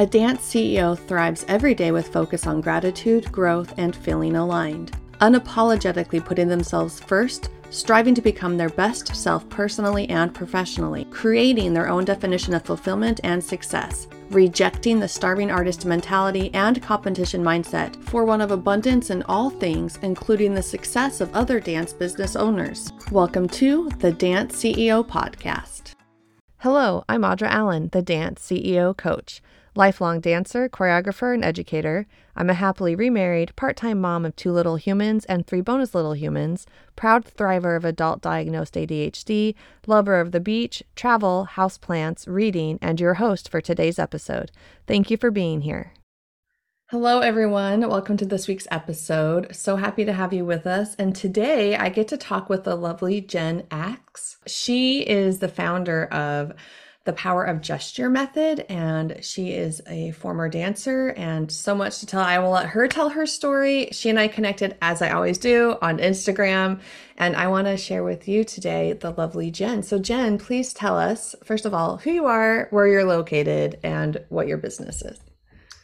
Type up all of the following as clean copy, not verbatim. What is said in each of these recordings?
A dance CEO thrives every day with focus on gratitude, growth, and feeling aligned. Unapologetically putting themselves first, striving to become their best self personally and professionally, creating their own definition of fulfillment and success, rejecting the starving artist mentality and competition mindset for one of abundance in all things, including the success of other dance business owners. Welcome to the Dance CEO Podcast. Hello, I'm Audra Allen, the Dance CEO Coach. Lifelong dancer, choreographer, and educator, I'm a happily remarried, part-time mom of 2 little humans and 3 bonus little humans, proud thriver of adult-diagnosed ADHD, lover of the beach, travel, houseplants, reading, and your host for today's episode. Thank you for being here. Hello, everyone. Welcome to this week's episode. So happy to have you with us. And today I get to talk with the lovely Jen Aks. She is the founder of The Power of Gesture Method, and she is a former dancer and so much to tell. I will let her tell her story. She and I connected, as I always do, on Instagram, and I want to share with you today the lovely Jen. So Jen, please tell us, first of all, who you are, where you're located, and what your business is.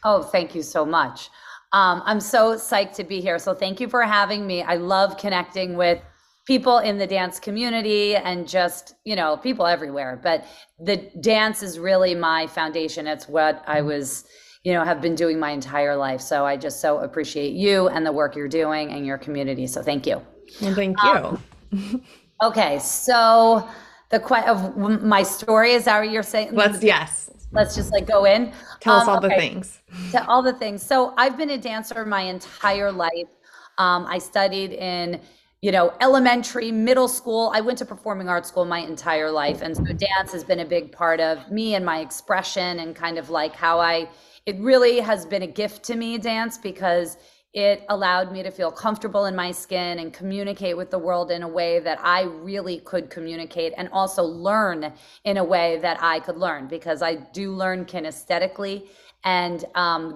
Oh, thank you so much. I'm so psyched to be here. So thank you for having me. I love connecting with people in the dance community and just, you know, people everywhere. But the dance is really my foundation. It's what I was, you know, have been doing my entire life. So I just so appreciate you and the work you're doing and your community. So thank you. Well, thank you. Okay. So the of my story, is that what you're saying? Let's just like go in. Tell us all the things. To all the things. So I've been a dancer my entire life. I studied in, you know, elementary, middle school. I went to performing arts school my entire life. And so dance has been a big part of me and my expression and kind of like how it really has been a gift to me, dance, because it allowed me to feel comfortable in my skin and communicate with the world in a way that I really could communicate, and also learn in a way that I could learn, because I do learn kinesthetically. And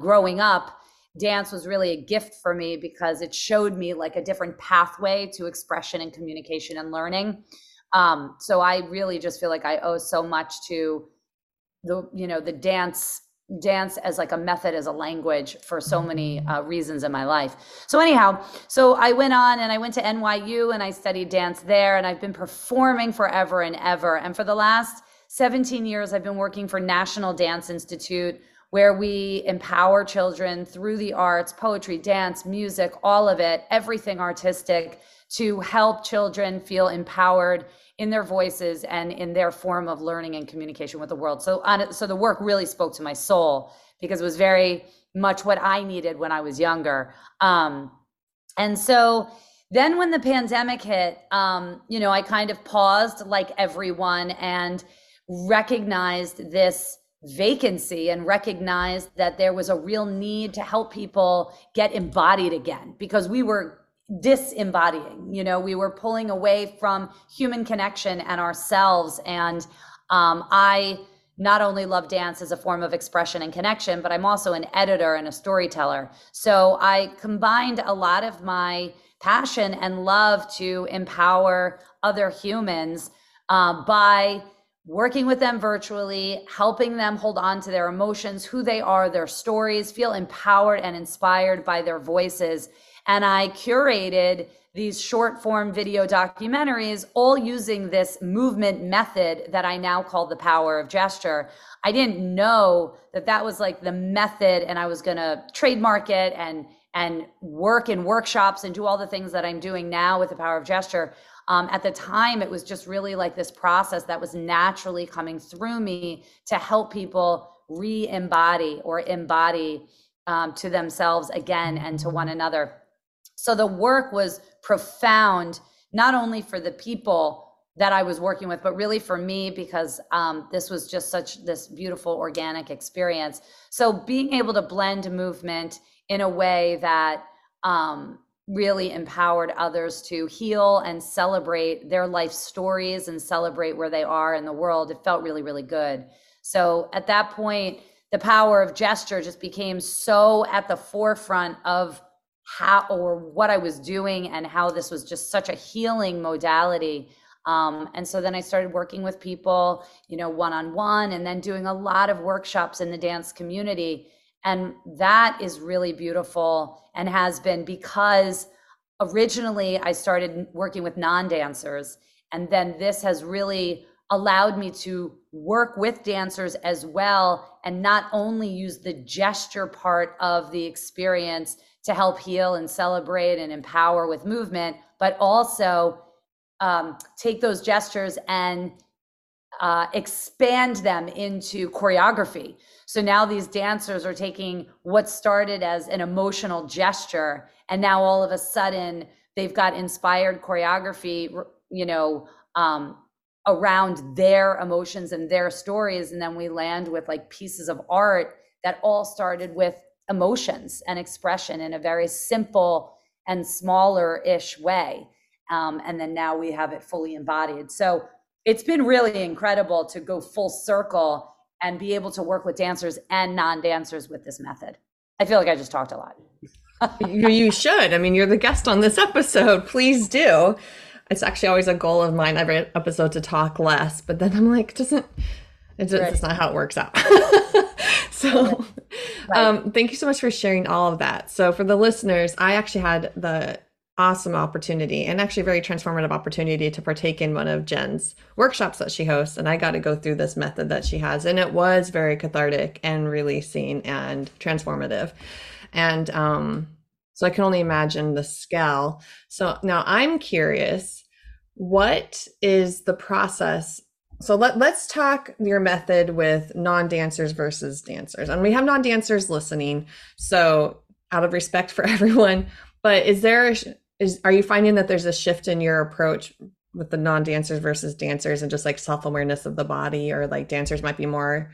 growing up, dance was really a gift for me because it showed me like a different pathway to expression and communication and learning. So I really just feel like I owe so much to the, you know, the dance as like a method, as a language, for so many reasons in my life. So anyhow, so I went on and I went to NYU and I studied dance there, and I've been performing forever and ever. And for the last 17 years, I've been working for National Dance Institute, where we empower children through the arts, poetry, dance, music, all of it, everything artistic, to help children feel empowered in their voices and in their form of learning and communication with the world. So the work really spoke to my soul, because it was very much what I needed when I was younger. And so then when the pandemic hit, you know, I kind of paused like everyone and recognized this vacancy and recognized that there was a real need to help people get embodied again, because we were disembodying, you know, we were pulling away from human connection and ourselves. And I not only love dance as a form of expression and connection, but I'm also an editor and a storyteller. So I combined a lot of my passion and love to empower other humans by working with them virtually, helping them hold on to their emotions, who they are, their stories, feel empowered and inspired by their voices. And I curated these short form video documentaries, all using this movement method that I now call the Power of Gesture. I didn't know that that was like the method, and I was going to trademark it and work in workshops and do all the things that I'm doing now with the Power of Gesture. At the time, it was just really like this process that was naturally coming through me to help people re-embody or embody to themselves again and to one another. So the work was profound, not only for the people that I was working with, but really for me, because this was just such this beautiful organic experience. So being able to blend movement in a way that really empowered others to heal and celebrate their life stories and celebrate where they are in the world, it felt really, really good. So at that point, the Power of Gesture just became so at the forefront of how or what I was doing and how this was just such a healing modality And so then I started working with people, you know, one-on-one, and then doing a lot of workshops in the dance community. And that is really beautiful and has been, because originally I started working with non-dancers, and then this has really allowed me to work with dancers as well, and not only use the gesture part of the experience to help heal and celebrate and empower with movement, but also take those gestures and expand them into choreography. So now these dancers are taking what started as an emotional gesture, and now all of a sudden they've got inspired choreography, you know, around their emotions and their stories. And then we land with like pieces of art that all started with emotions and expression in a very simple and smaller-ish way. And then now we have it fully embodied. So it's been really incredible to go full circle and be able to work with dancers and non-dancers with this method. I feel like I just talked a lot. You should. I mean, you're the guest on this episode. Please do. It's actually always a goal of mine every episode to talk less, but then I'm like, it's not how it works out. So thank you so much for sharing all of that. So for the listeners, I actually had the awesome opportunity, and actually very transformative opportunity, to partake in one of Jen's workshops that she hosts. And I got to go through this method that she has, and it was very cathartic and releasing and transformative. And, so I can only imagine the scale. So now I'm curious, what is the process? So let's talk your method with non-dancers versus dancers. And we have non-dancers listening, so out of respect for everyone, but are you finding that there's a shift in your approach with the non-dancers versus dancers, and just like self-awareness of the body, or like dancers might be more,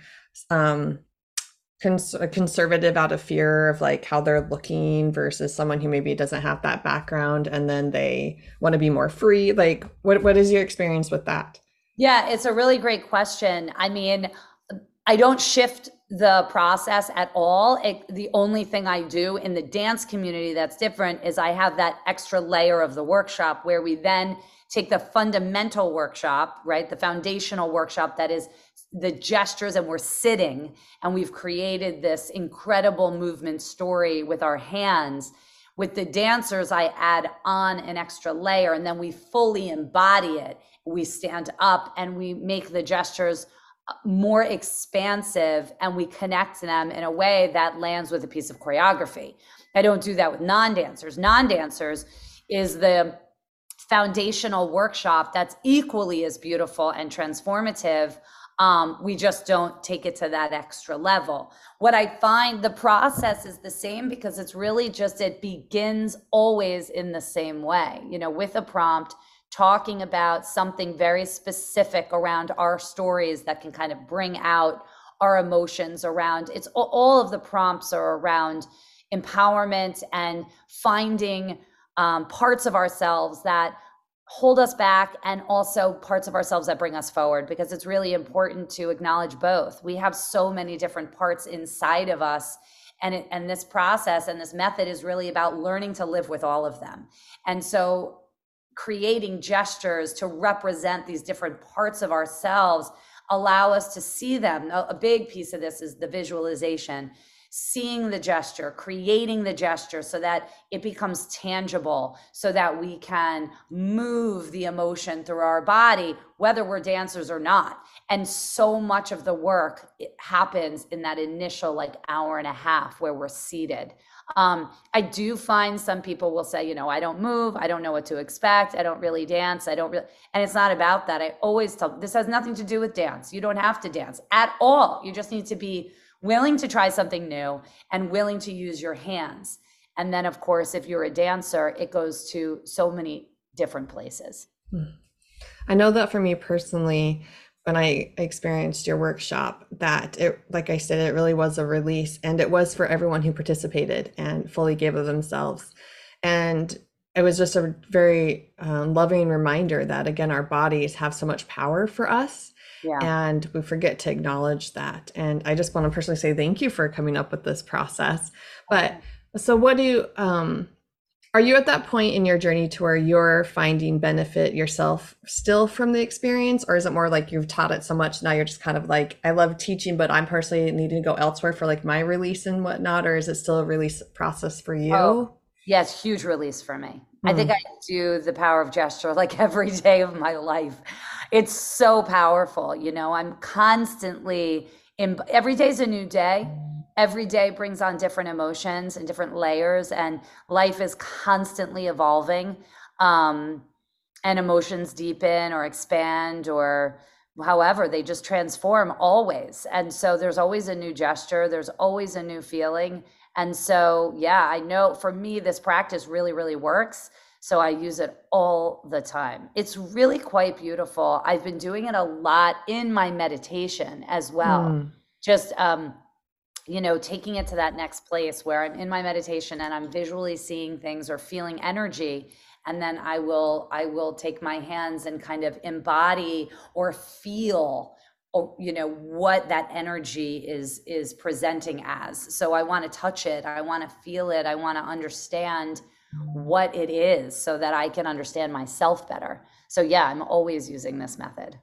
conservative out of fear of like how they're looking, versus someone who maybe doesn't have that background and then they want to be more free? Like what is your experience with that? Yeah, it's a really great question. I mean, I don't shift the process at all. The only thing I do in the dance community that's different is I have that extra layer of the workshop, where we then take the fundamental workshop, right? The foundational workshop that is the gestures, and we're sitting, and we've created this incredible movement story with our hands. With the dancers, I add on an extra layer, and then we fully embody it. We stand up and we make the gestures more expansive, and we connect them in a way that lands with a piece of choreography. I don't do that with non-dancers. Non-dancers is the foundational workshop that's equally as beautiful and transformative. We just don't take it to that extra level. What I find, the process is the same, because it's really just, it begins always in the same way, you know, with a prompt, talking about something very specific around our stories that can kind of bring out our emotions around, it's all of the prompts are around empowerment and finding parts of ourselves that hold us back, and also parts of ourselves that bring us forward, because it's really important to acknowledge both. We have so many different parts inside of us, and this process and this method is really about learning to live with all of them. And so creating gestures to represent these different parts of ourselves allow us to see them. A big piece of this is the visualization. Seeing the gesture, creating the gesture so that it becomes tangible, so that we can move the emotion through our body, whether we're dancers or not. And so much of the work happens in that initial like hour and a half where we're seated. I do find some people will say, you know, I don't move, I don't know what to expect, I don't really dance, and it's not about that. I always tell, this has nothing to do with dance. You don't have to dance at all. You just need to be willing to try something new and willing to use your hands. And then, of course, if you're a dancer, it goes to so many different places. I know that for me personally, when I experienced your workshop, that it, like I said, it really was a release, and it was for everyone who participated and fully gave of themselves. And it was just a very loving reminder that, again, our bodies have so much power for us. Yeah. And we forget to acknowledge that. And I just want to personally say thank you for coming up with this process. But so what do you, Are you at that point in your journey to where you're finding benefit yourself still from the experience? Or is it more like you've taught it so much now you're just kind of like, I love teaching, but I'm personally needing to go elsewhere for like my release and whatnot? Or is it still a release process for you? Oh, yes, huge release for me. I think I do the power of gesture like every day of my life. It's so powerful. You know, I'm constantly in, every day is a new day. Every day brings on different emotions and different layers, and life is constantly evolving, and emotions deepen or expand or however, they just transform always. And so there's always a new gesture. There's always a new feeling. And so, yeah, I know for me, this practice really, really works. So I use it all the time. It's really quite beautiful. I've been doing it a lot in my meditation as well. Just, you know, taking it to that next place where I'm in my meditation and I'm visually seeing things or feeling energy. And then I will take my hands and kind of embody or feel, you know, what that energy is presenting as. So I want to touch it. I want to feel it. I want to understand what it is so that I can understand myself better. So yeah, I'm always using this method.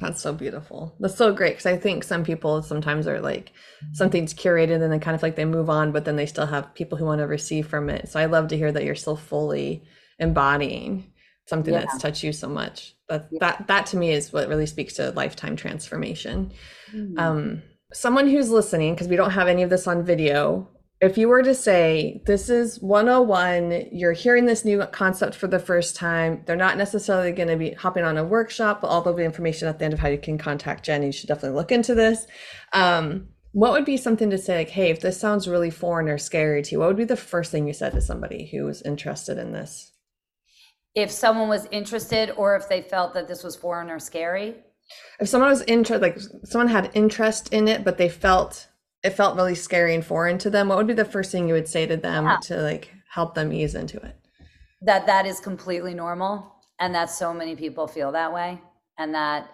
That's so beautiful. That's so great. Because I think some people sometimes are like, something's curated and then kind of like they move on, but then they still have people who want to receive from it. So I love to hear that you're still fully embodying something that's touched you so much. That to me is what really speaks to lifetime transformation. Someone who's listening, because we don't have any of this on video, if you were to say, this is 101, you're hearing this new concept for the first time, they're not necessarily going to be hopping on a workshop, but all there'll be information at the end of how you can contact Jen. You should definitely look into this. What would be something to say like, hey, if this sounds really foreign or scary to you, what would be the first thing you said to somebody who was interested in this? If someone was interested or if they felt that this was foreign or scary? If someone was someone had interest in it, but they felt it felt really scary and foreign to them, what would be the first thing you would say to them to like help them ease into it? That is completely normal. And that so many people feel that way. And that,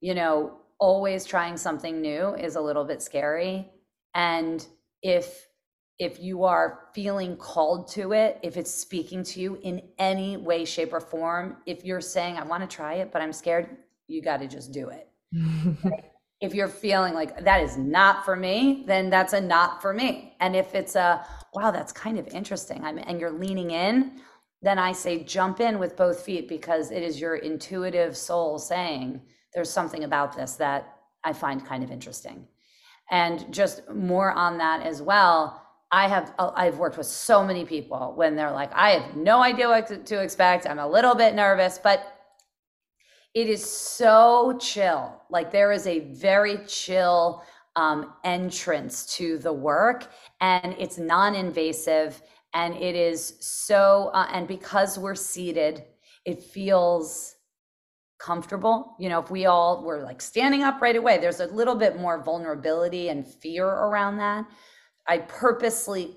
you know, always trying something new is a little bit scary. And if you are feeling called to it, if it's speaking to you in any way, shape or form, if you're saying, I want to try it, but I'm scared, you got to just do it. If you're feeling like that is not for me, then that's a not for me. And if it's a, wow, that's kind of interesting, and you're leaning in, then I say jump in with both feet, because it is your intuitive soul saying there's something about this that I find kind of interesting. And just more on that as well, I've worked with so many people when they're like, I have no idea what to expect. I'm a little bit nervous, but it is so chill. Like there is a very chill entrance to the work, and it's non-invasive, and it is so, and because we're seated, it feels comfortable. You know, if we all were like standing up right away, there's a little bit more vulnerability and fear around that. I purposely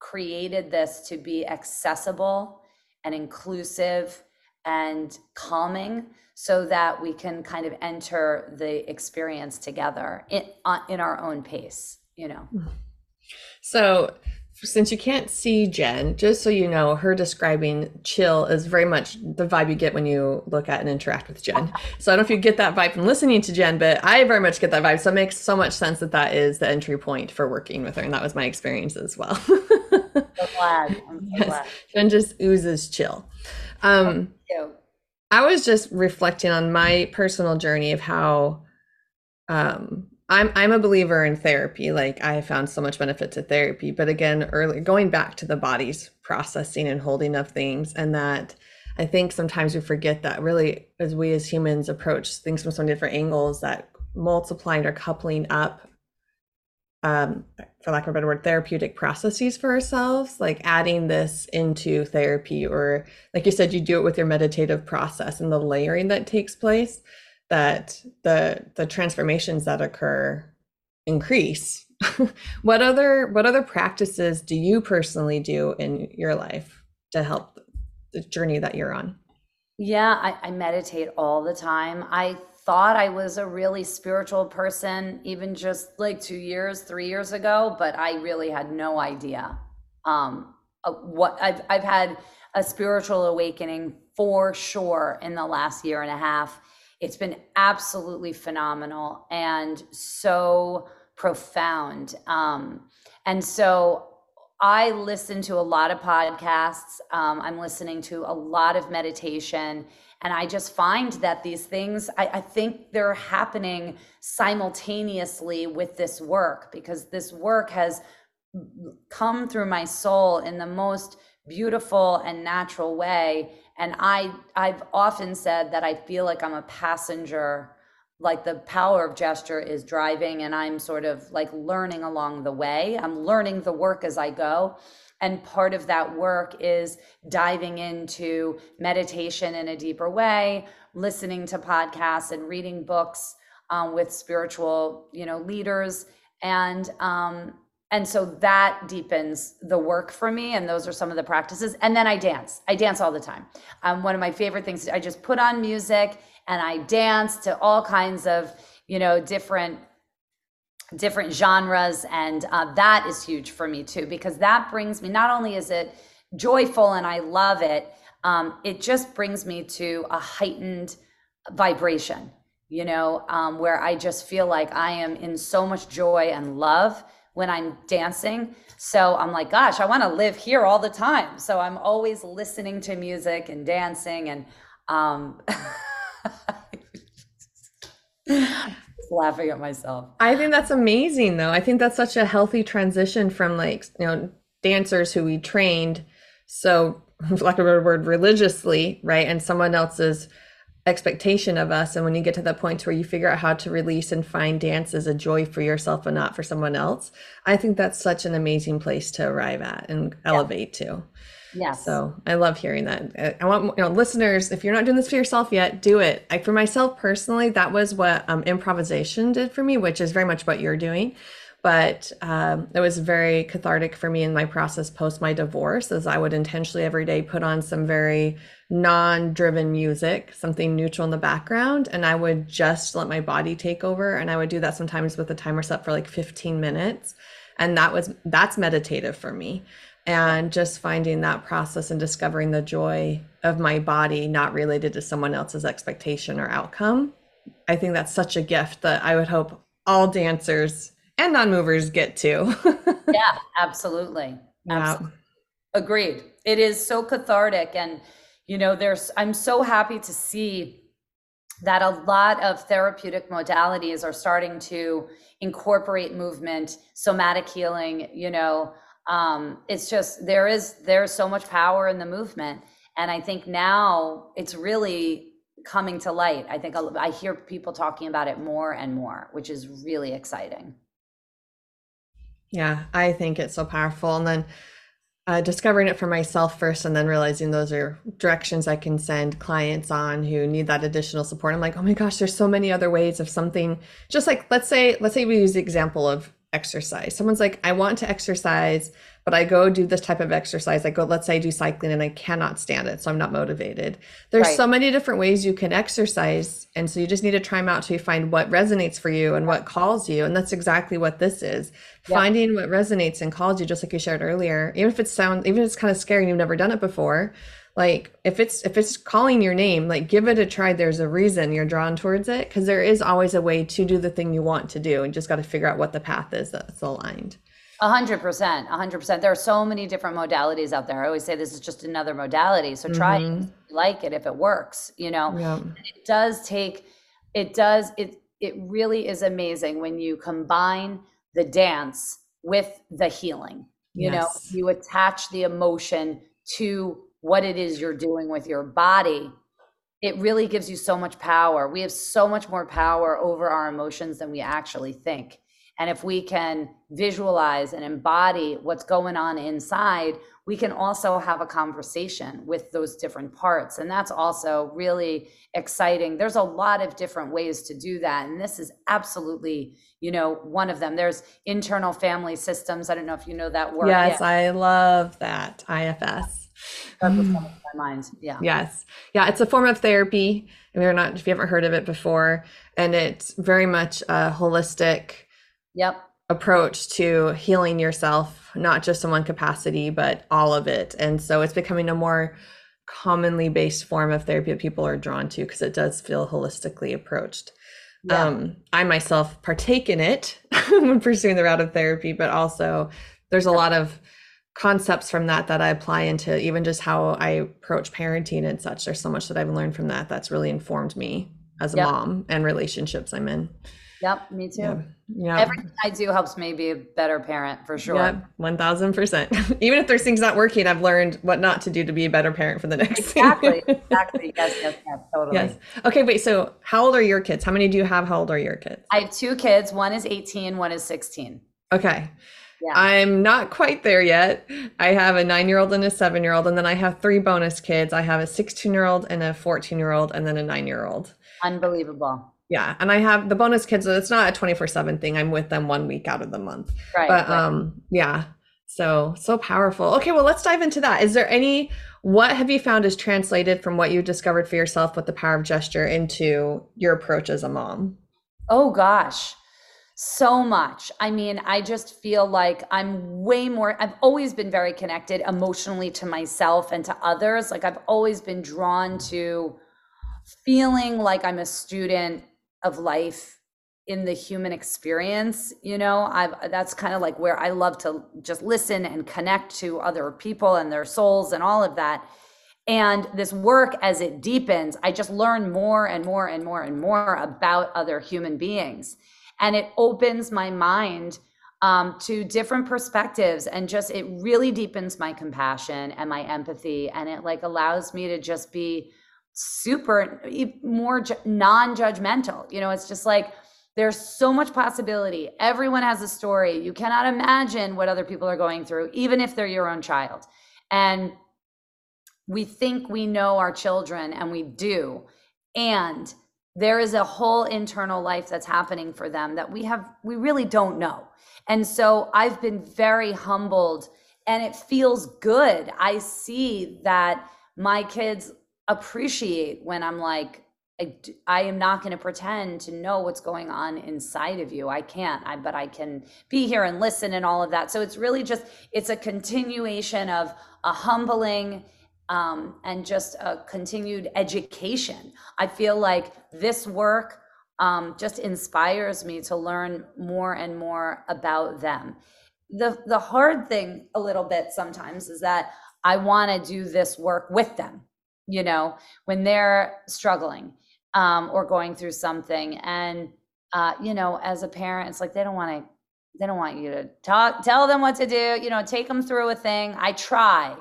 created this to be accessible and inclusive and calming, so that we can kind of enter the experience together in our own pace, you know. So since you can't see Jen, just so you know, her describing chill is very much the vibe you get when you look at and interact with Jen. So I don't know if you get that vibe from listening to Jen, but I very much get that vibe. So it makes so much sense that is the entry point for working with her. And that was my experience as well. I'm so glad. Jen just oozes chill. I was just reflecting on my personal journey of how I'm a believer in therapy. Like I found so much benefit to therapy, but again, going back to the body's processing and holding of things, and that I think sometimes we forget that really as we as humans approach things from so many different angles, that multiplying or coupling up for lack of a better word, therapeutic processes for ourselves, like adding this into therapy, or like you said, you do it with your meditative process and the layering that takes place, that the transformations that occur increase. What other practices do you personally do in your life to help the journey that you're on? Yeah, I meditate all the time. I thought I was a really spiritual person, even just like 2 years, 3 years ago, but I really had no idea I've had a spiritual awakening for sure in the last year and a half. It's been absolutely phenomenal and so profound. And so I listen to a lot of podcasts. I'm listening to a lot of meditation, and I just find that these things, I think they're happening simultaneously with this work, because this work has come through my soul in the most beautiful and natural way. And I've often said that I feel like I'm a passenger, like the power of gesture is driving, and I'm sort of like learning along the way. I'm learning the work as I go. And part of that work is diving into meditation in a deeper way, listening to podcasts and reading books with spiritual, leaders. And so that deepens the work for me. And those are some of the practices. And then I dance all the time. One of my favorite things, I just put on music and I dance to all kinds of, different genres. And that is huge for me too, because that brings me, not only is it joyful and I love it, it just brings me to a heightened vibration, where I just feel like I am in so much joy and love when I'm dancing. So I'm like, gosh, I want to live here all the time. So I'm always listening to music and dancing and laughing at myself. I think that's amazing though. I think that's such a healthy transition from dancers who we trained, so lack of a word, religiously, right? And someone else's expectation of us. And when you get to the point where you figure out how to release and find dance as a joy for yourself and not for someone else, I think that's such an amazing place to arrive at and elevate to. Yes. So I love hearing that. I want listeners, if you're not doing this for yourself yet, do it. For myself personally, that was what improvisation did for me, which is very much what you're doing. But it was very cathartic for me in my process post my divorce, as I would intentionally every day put on some very non-driven music, something neutral in the background, and I would just let my body take over. And I would do that sometimes with a timer set for like 15 minutes. And that's meditative for me. And just finding that process and discovering the joy of my body, not related to someone else's expectation or outcome. I think that's such a gift that I would hope all dancers and non-movers get to. Yeah, absolutely. Wow. Absolutely. Agreed. It is so cathartic. And, I'm so happy to see that a lot of therapeutic modalities are starting to incorporate movement, somatic healing, it's just, there's so much power in the movement. And I think now it's really coming to light. I think I hear people talking about it more and more, which is really exciting. Yeah, I think it's so powerful. And then discovering it for myself first, and then realizing those are directions I can send clients on who need that additional support. I'm like, oh my gosh, there's so many other ways of something. Just like, let's say we use the example of exercise. Someone's like, I want to exercise, but I go do this type of exercise. Let's say I do cycling and I cannot stand it, so I'm not motivated. There's so many different ways you can exercise. And so you just need to try them out to find what resonates for you and what calls you. And that's exactly what this is. Yeah. Finding what resonates and calls you, just like you shared earlier, even if it's kind of scary and you've never done it before. If it's calling your name, give it a try. There's a reason you're drawn towards it, because there is always a way to do the thing you want to do, and just got to figure out what the path is that's aligned. 100%. There are so many different modalities out there. I always say this is just another modality. So try it, if you like it, if it works, Yeah. It really is amazing when you combine the dance with the healing, you attach the emotion to what it is you're doing with your body. It really gives you so much power. We have so much more power over our emotions than we actually think. And if we can visualize and embody what's going on inside, we can also have a conversation with those different parts. And that's also really exciting. There's a lot of different ways to do that. And this is absolutely, one of them. There's internal family systems. I don't know if you know that word. Yes, yeah. I love that. IFS. That was my mind. Yeah. Yes. Yeah. It's a form of therapy. If you haven't heard of it before, and it's very much a holistic approach to healing yourself, not just in one capacity, but all of it. And so it's becoming a more commonly based form of therapy that people are drawn to because it does feel holistically approached. Yeah. I myself partake in it when pursuing the route of therapy, but also there's a lot of concepts from that that I apply into even just how I approach parenting and such. There's so much that I've learned from that that's really informed me as a mom and relationships I'm in. Yep, me too. Yeah. Yep. Everything I do helps me be a better parent for sure. Yep, 1000%. Even if there's things not working, I've learned what not to do to be a better parent for the next thing. Exactly. Yes, totally. Yes. Okay, wait, so how old are your kids? How many do you have? How old are your kids? I have two kids. One is 18, one is 16. Okay. Yeah. I'm not quite there yet. I have a 9-year-old and a 7-year-old, and then I have three bonus kids. I have a 16-year-old and a 14-year-old and then a 9-year-old. Unbelievable. Yeah. And I have the bonus kids, so it's not a 24/7 thing. I'm with them 1 week out of the month. Right. But yeah. So powerful. Okay. Well, let's dive into that. Is there what have you found is translated from what you discovered for yourself with the power of gesture into your approach as a mom? Oh gosh. So much. I mean, I just feel like I've always been very connected emotionally to myself and to others. Like I've always been drawn to feeling like I'm a student of life in the human experience. You know, that's kind of like where I love to just listen and connect to other people and their souls and all of that. And this work, as it deepens, I just learn more and more and more and more about other human beings. And it opens my mind to different perspectives, and just, it really deepens my compassion and my empathy. And it like allows me to just be super more non-judgmental. You know, it's just like, there's so much possibility. Everyone has a story. You cannot imagine what other people are going through, even if they're your own child. And we think we know our children, and we do. And there is a whole internal life that's happening for them that we really don't know. And so I've been very humbled, and it feels good. I see that my kids appreciate when I'm like, I am not going to pretend to know what's going on inside of you. I can't, but I can be here and listen and all of that. So it's really just, it's a continuation of a humbling and just a continued education. I feel like this work just inspires me to learn more and more about them. The hard thing a little bit sometimes is that I want to do this work with them, you know, when they're struggling or going through something. And, you know, as a parent, it's like, they don't want you to tell them what to do, you know, take them through a thing. I try.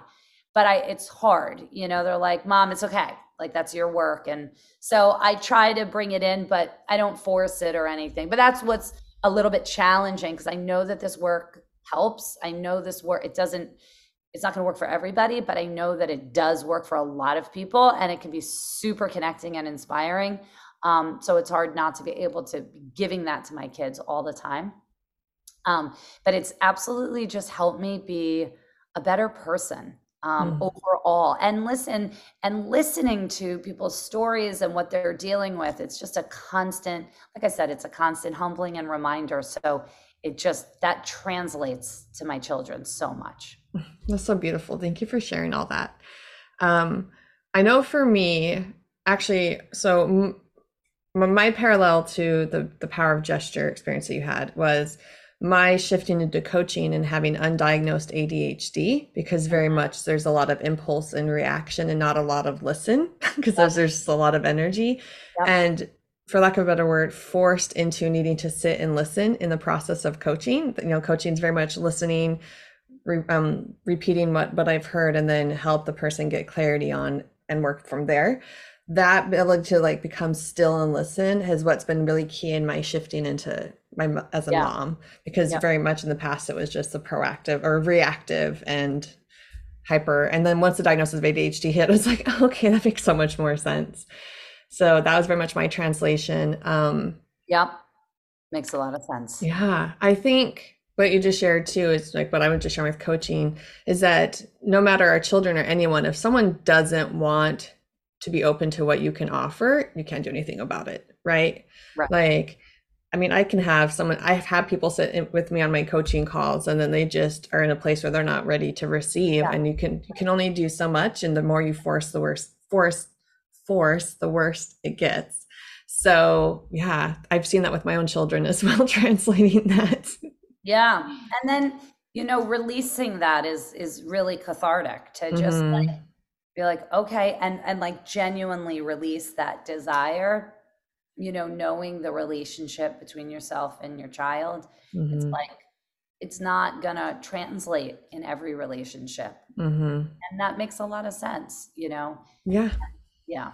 But it's hard, you know, they're like, Mom, it's okay. Like, that's your work. And so I try to bring it in, but I don't force it or anything. But that's what's a little bit challenging, because I know that this work helps. I know this work, it's not going to work for everybody, but I know that it does work for a lot of people, and it can be super connecting and inspiring. So it's hard not to be able to be giving that to my kids all the time. But it's absolutely just helped me be a better person. Overall, and listening to people's stories and what they're dealing with, it's just a constant, like I said, it's a constant humbling and reminder. So it just, that translates to my children so much. That's so beautiful. Thank you for sharing all that. I know for me, actually, so my parallel to the power of gesture experience that you had was my shifting into coaching and having undiagnosed ADHD, because very much there's a lot of impulse and reaction and not a lot of listen, because there's just a lot of energy and, for lack of a better word, forced into needing to sit and listen in the process of coaching. You know, coaching is very much listening, repeating what I've heard, and then help the person get clarity on and work from there. That ability to like become still and listen is what's been really key in my shifting into as a mom, because very much in the past it was just the proactive or reactive and hyper. And then once the diagnosis of ADHD hit, I was like, oh, okay, that makes so much more sense. So that was very much my translation. Makes a lot of sense. Yeah. I think what you just shared too is like what I would just share with coaching is that no matter our children or anyone, if someone doesn't want to be open to what you can offer, you can't do anything about it. Right? Like I mean, I can have someone, I've had people sit in with me on my coaching calls and then they just are in a place where they're not ready to receive. Yeah. And you can only do so much. And the more you force, the worse it gets. So yeah, I've seen that with my own children as well, translating that. Yeah. And then, you know, releasing that is really cathartic to just like be like, okay. And like genuinely release that desire, you know, knowing the relationship between yourself and your child, it's like, it's not gonna translate in every relationship. And that makes a lot of sense, you know? Yeah. Yeah.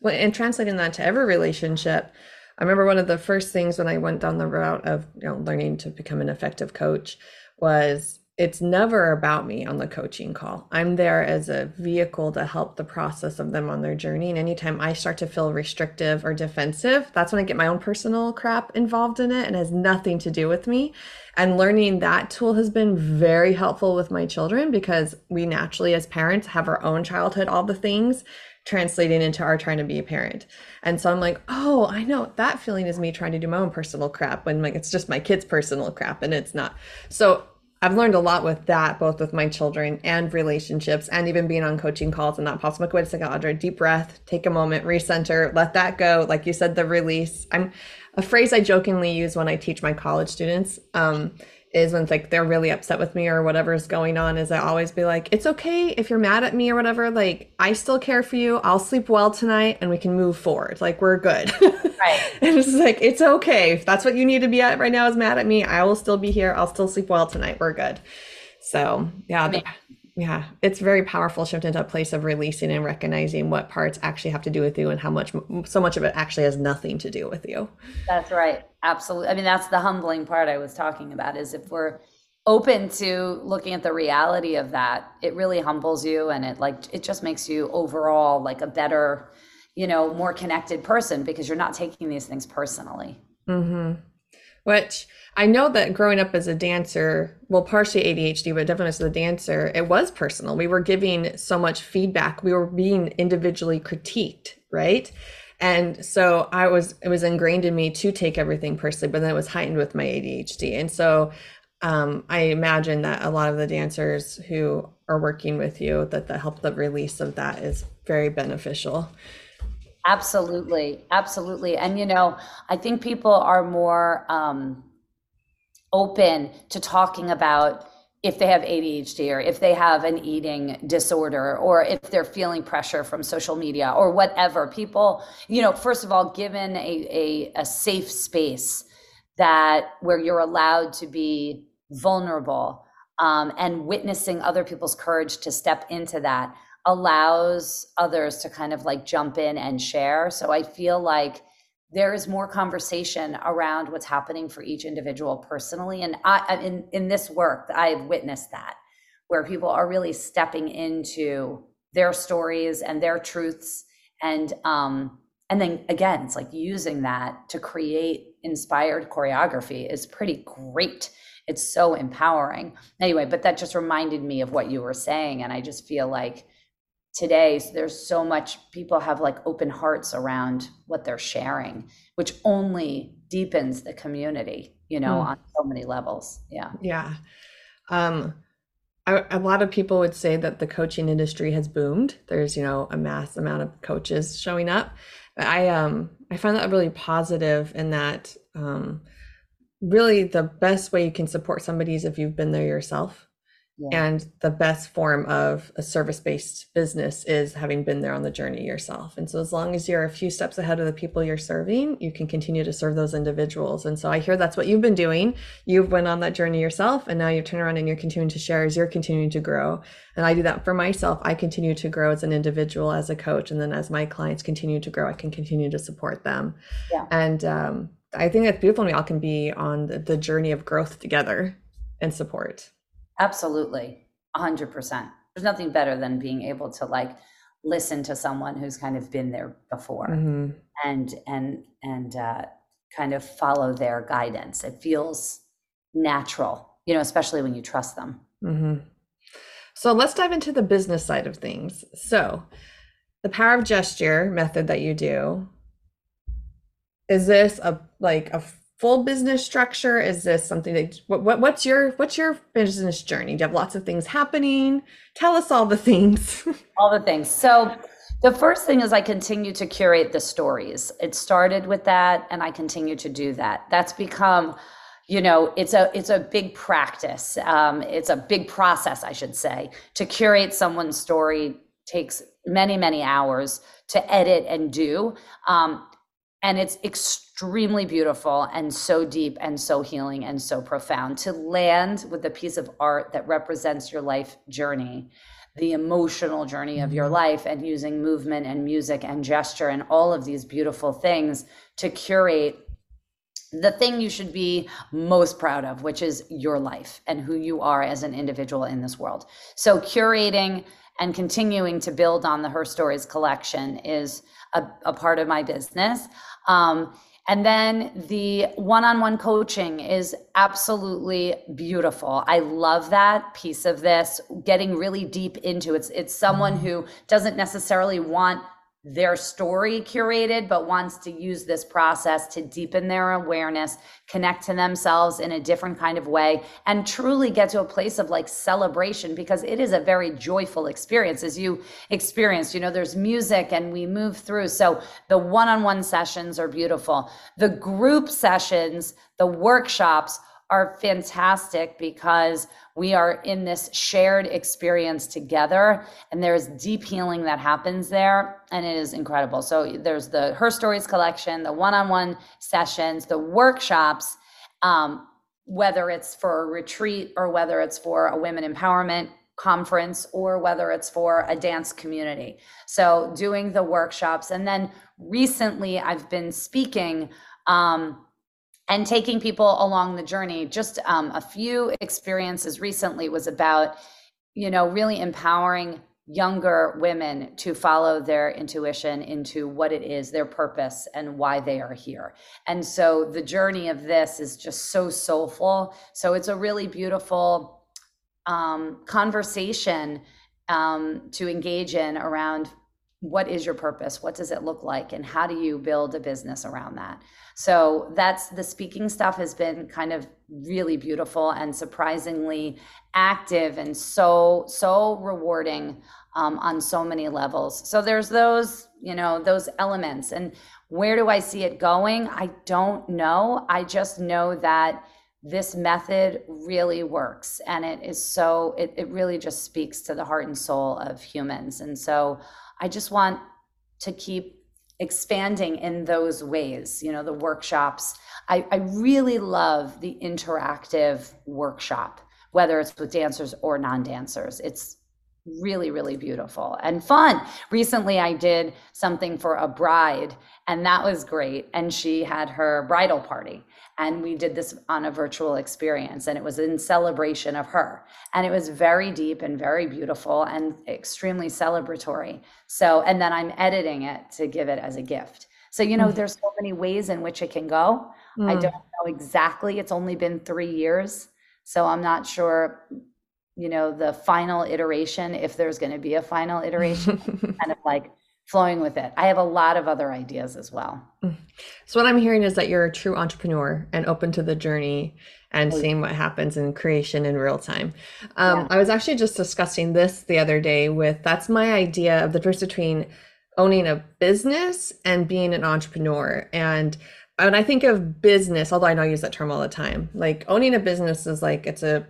Well, and translating that to every relationship, I remember one of the first things when I went down the route of, you know, learning to become an effective coach was, it's never about me on the coaching call. I'm there as a vehicle to help the process of them on their journey. And anytime I start to feel restrictive or defensive, that's when I get my own personal crap involved in it and has nothing to do with me. And learning that tool has been very helpful with my children because we naturally as parents have our own childhood, all the things translating into our trying to be a parent. And so I'm like, oh, I know that feeling is me trying to do my own personal crap when like, it's just my kid's personal crap and it's not. So I've learned a lot with that, both with my children and relationships and even being on coaching calls and that possible. Wait a second, Audra, deep breath, take a moment, recenter, let that go. Like you said, the release. I'm a phrase I jokingly use when I teach my college students is when it's like, they're really upset with me or whatever is going on is I always be like, it's okay if you're mad at me or whatever, like I still care for you. I'll sleep well tonight and we can move forward. Like we're good. Right. And it's like, it's okay. If that's what you need to be at right now is mad at me. I will still be here. I'll still sleep well tonight. We're good. So yeah. Yeah. It's very powerful shift into a place of releasing and recognizing what parts actually have to do with you and how much, so much of it actually has nothing to do with you. That's right. Absolutely. I mean, that's the humbling part I was talking about is if we're open to looking at the reality of that, it really humbles you. And it like, it just makes you overall like a better, you know, more connected person because you're not taking these things personally. Mm-hmm. Which I know that growing up as a dancer, well, partially ADHD, but definitely as a dancer, it was personal. We were giving so much feedback. We were being individually critiqued, right? And so it was ingrained in me to take everything personally, but then it was heightened with my ADHD. And so I imagine that a lot of the dancers who are working with you, that the help, the release of that is very beneficial. Absolutely. Absolutely. And, you know, I think people are more open to talking about if they have ADHD or if they have an eating disorder or if they're feeling pressure from social media or whatever. People, you know, first of all, given a safe space that where you're allowed to be vulnerable and witnessing other people's courage to step into that, allows others to kind of like jump in and share. So I feel like there is more conversation around what's happening for each individual personally. And I in this work, I've witnessed that where people are really stepping into their stories and their truths. And then again, it's like using that to create inspired choreography is pretty great. It's so empowering. Anyway, but that just reminded me of what you were saying. And I just feel like today, there's so much, people have like open hearts around what they're sharing, which only deepens the community, you know, on so many levels. Yeah. Yeah. A lot of people would say that the coaching industry has boomed. There's, you know, a mass amount of coaches showing up. But I find that really positive in that, really the best way you can support somebody is if you've been there yourself. Yeah. And the best form of a service-based business is having been there on the journey yourself. And so as long as you're a few steps ahead of the people you're serving, you can continue to serve those individuals. And so I hear that's what you've been doing. You've went on that journey yourself, and now you turn around and you're continuing to share as you're continuing to grow. And I do that for myself. I continue to grow as an individual, as a coach. And then as my clients continue to grow, I can continue to support them. Yeah. And I think that's beautiful. And we all can be on the journey of growth together and support. Absolutely. 100%. There's nothing better than being able to like listen to someone who's kind of been there before and kind of follow their guidance. It feels natural, you know, especially when you trust them. Mm-hmm. So let's dive into the business side of things. So the Power of Gesture method that you do, is this a full business structure? Is this something that, what's your business journey? Do you have lots of things happening? Tell us all the things. All the things. So the first thing is I continue to curate the stories. It started with that, and I continue to do that. That's become, you know, it's a big practice. It's a big process, I should say. To curate someone's story takes many, many hours to edit and do. And it's extremely beautiful and so deep and so healing and so profound to land with a piece of art that represents your life journey, the emotional journey of your life, and using movement and music and gesture and all of these beautiful things to curate the thing you should be most proud of, which is your life and who you are as an individual in this world. So curating and continuing to build on the Her Stories collection is a part of my business. And then the one-on-one coaching is absolutely beautiful. I love that piece of this, getting really deep into it. It's someone who doesn't necessarily want their story curated, but wants to use this process to deepen their awareness, connect to themselves in a different kind of way, and truly get to a place of like celebration, because it is a very joyful experience. As you experience, you know, there's music and we move through. So the one-on-one sessions are beautiful. The group sessions, the workshops are fantastic, because we are in this shared experience together, and there's deep healing that happens there, and it is incredible. So there's the Her Stories collection, the one-on-one sessions, the workshops, whether it's for a retreat or whether it's for a women empowerment conference or whether it's for a dance community. So doing the workshops, and then recently I've been speaking and taking people along the journey. Just a few experiences recently was about, you know, really empowering younger women to follow their intuition into what it is, their purpose, and why they are here. And so the journey of this is just so soulful. So it's a really beautiful conversation to engage in around what is your purpose? What does it look like? And how do you build a business around that? So that's the speaking stuff has been kind of really beautiful and surprisingly active and so rewarding on so many levels. So there's those, you know, those elements. And where do I see it going? I don't know. I just know that this method really works, and it is so, it really just speaks to the heart and soul of humans. And so I just want to keep expanding in those ways, you know, the workshops. I really love the interactive workshop, whether it's with dancers or non-dancers. It's really, really beautiful and fun. Recently, I did something for a bride, and that was great. And she had her bridal party, and we did this on a virtual experience, and it was in celebration of her. And it was very deep and very beautiful and extremely celebratory. So, and then I'm editing it to give it as a gift. So, you know, there's so many ways in which it can go. I don't know exactly. It's only been 3 years, so I'm not sure, you know, the final iteration, if there's going to be a final iteration, kind of like flowing with it. I have a lot of other ideas as well. So what I'm hearing is that you're a true entrepreneur and open to the journey and seeing what happens in creation in real time. I was actually just discussing this the other day with, that's my idea of the difference between owning a business and being an entrepreneur. And when I think of business, although I know I use that term all the time, like owning a business is like, it's a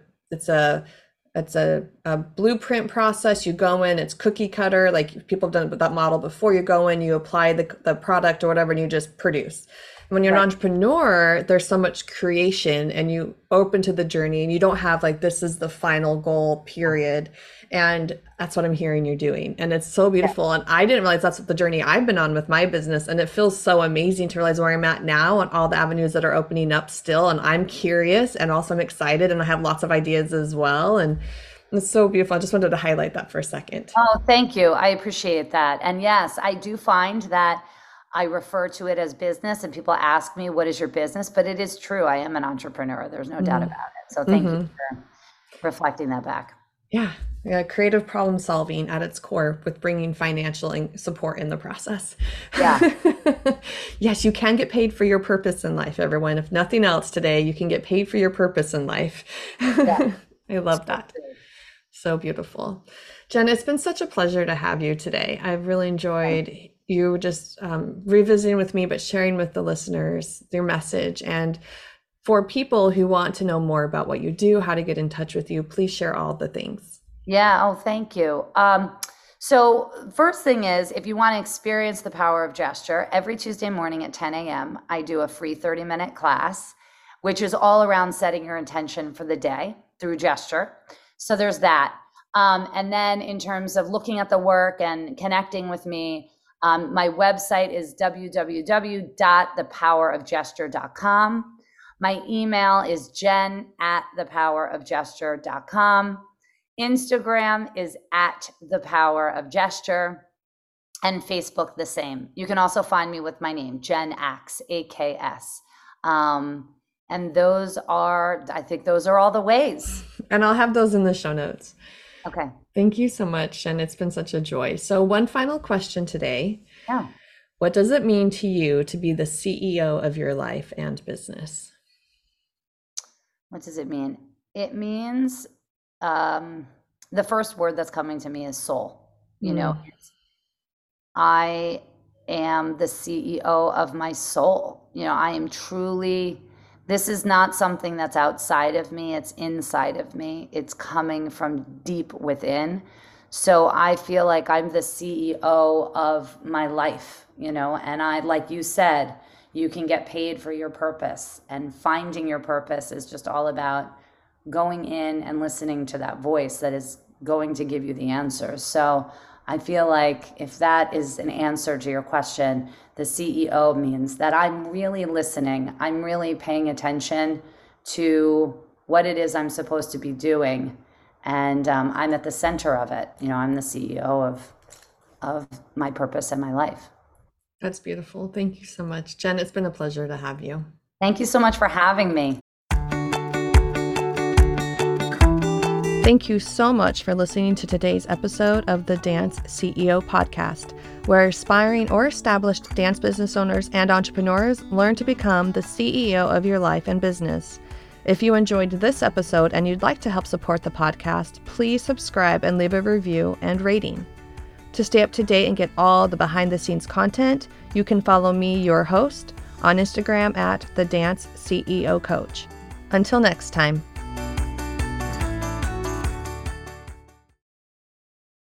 blueprint process. You go in, it's cookie cutter. Like people have done that model before. You go in, you apply the product or whatever, and you just produce. And when you're an entrepreneur, there's so much creation, and you open to the journey, and you don't have like, this is the final goal, period. And that's what I'm hearing you're doing. And it's so beautiful. And I didn't realize that's the journey I've been on with my business. And it feels so amazing to realize where I'm at now and all the avenues that are opening up still. And I'm curious, and also I'm excited, and I have lots of ideas as well. And it's so beautiful. I just wanted to highlight that for a second. Oh, thank you. I appreciate that. And yes, I do find that I refer to it as business, and people ask me, what is your business? But it is true. I am an entrepreneur. There's no doubt about it. So thank you for reflecting that back. Yeah. Creative problem solving at its core, with bringing financial support in the process. Yeah. Yes, you can get paid for your purpose in life, everyone. If nothing else today, you can get paid for your purpose in life. Yeah. I love that. So beautiful. Jen, it's been such a pleasure to have you today. I've really enjoyed you just revisiting with me, but sharing with the listeners your message. And for people who want to know more about what you do, how to get in touch with you, please share all the things. Yeah. Oh, thank you. So first thing is, if you want to experience the power of gesture, every Tuesday morning at 10 a.m., I do a free 30-minute class, which is all around setting your intention for the day through gesture. So there's that. And then in terms of looking at the work and connecting with me, my website is www.thepowerofgesture.com. My email is jen@thepowerofgesture.com. Instagram is @thepowerofgesture, and Facebook the same. You can also find me with my name, Jen Aks, AKS. And those are, I think those are all the ways. And I'll have those in the show notes. Okay. Thank you so much. And it's been such a joy. So one final question today. Yeah. What does it mean to you to be the CEO of your life and business? What does it mean? It means, the first word that's coming to me is soul. You know, I am the CEO of my soul. You know, I am truly, this is not something that's outside of me. It's inside of me. It's coming from deep within. So I feel like I'm the CEO of my life, you know, and I, like you said, you can get paid for your purpose, and finding your purpose is just all about going in and listening to that voice that is going to give you the answer. So I feel like if that is an answer to your question, the CEO means that I'm really listening. I'm really paying attention to what it is I'm supposed to be doing. And I'm at the center of it. You know, I'm the CEO of my purpose and my life. That's beautiful. Thank you so much, Jen. It's been a pleasure to have you. Thank you so much for having me. Thank you so much for listening to today's episode of the Dance CEO Podcast, where aspiring or established dance business owners and entrepreneurs learn to become the CEO of your life and business. If you enjoyed this episode and you'd like to help support the podcast, please subscribe and leave a review and rating. To stay up to date and get all the behind-the-scenes content, you can follow me, your host, on Instagram at the Dance CEO Coach. Until next time.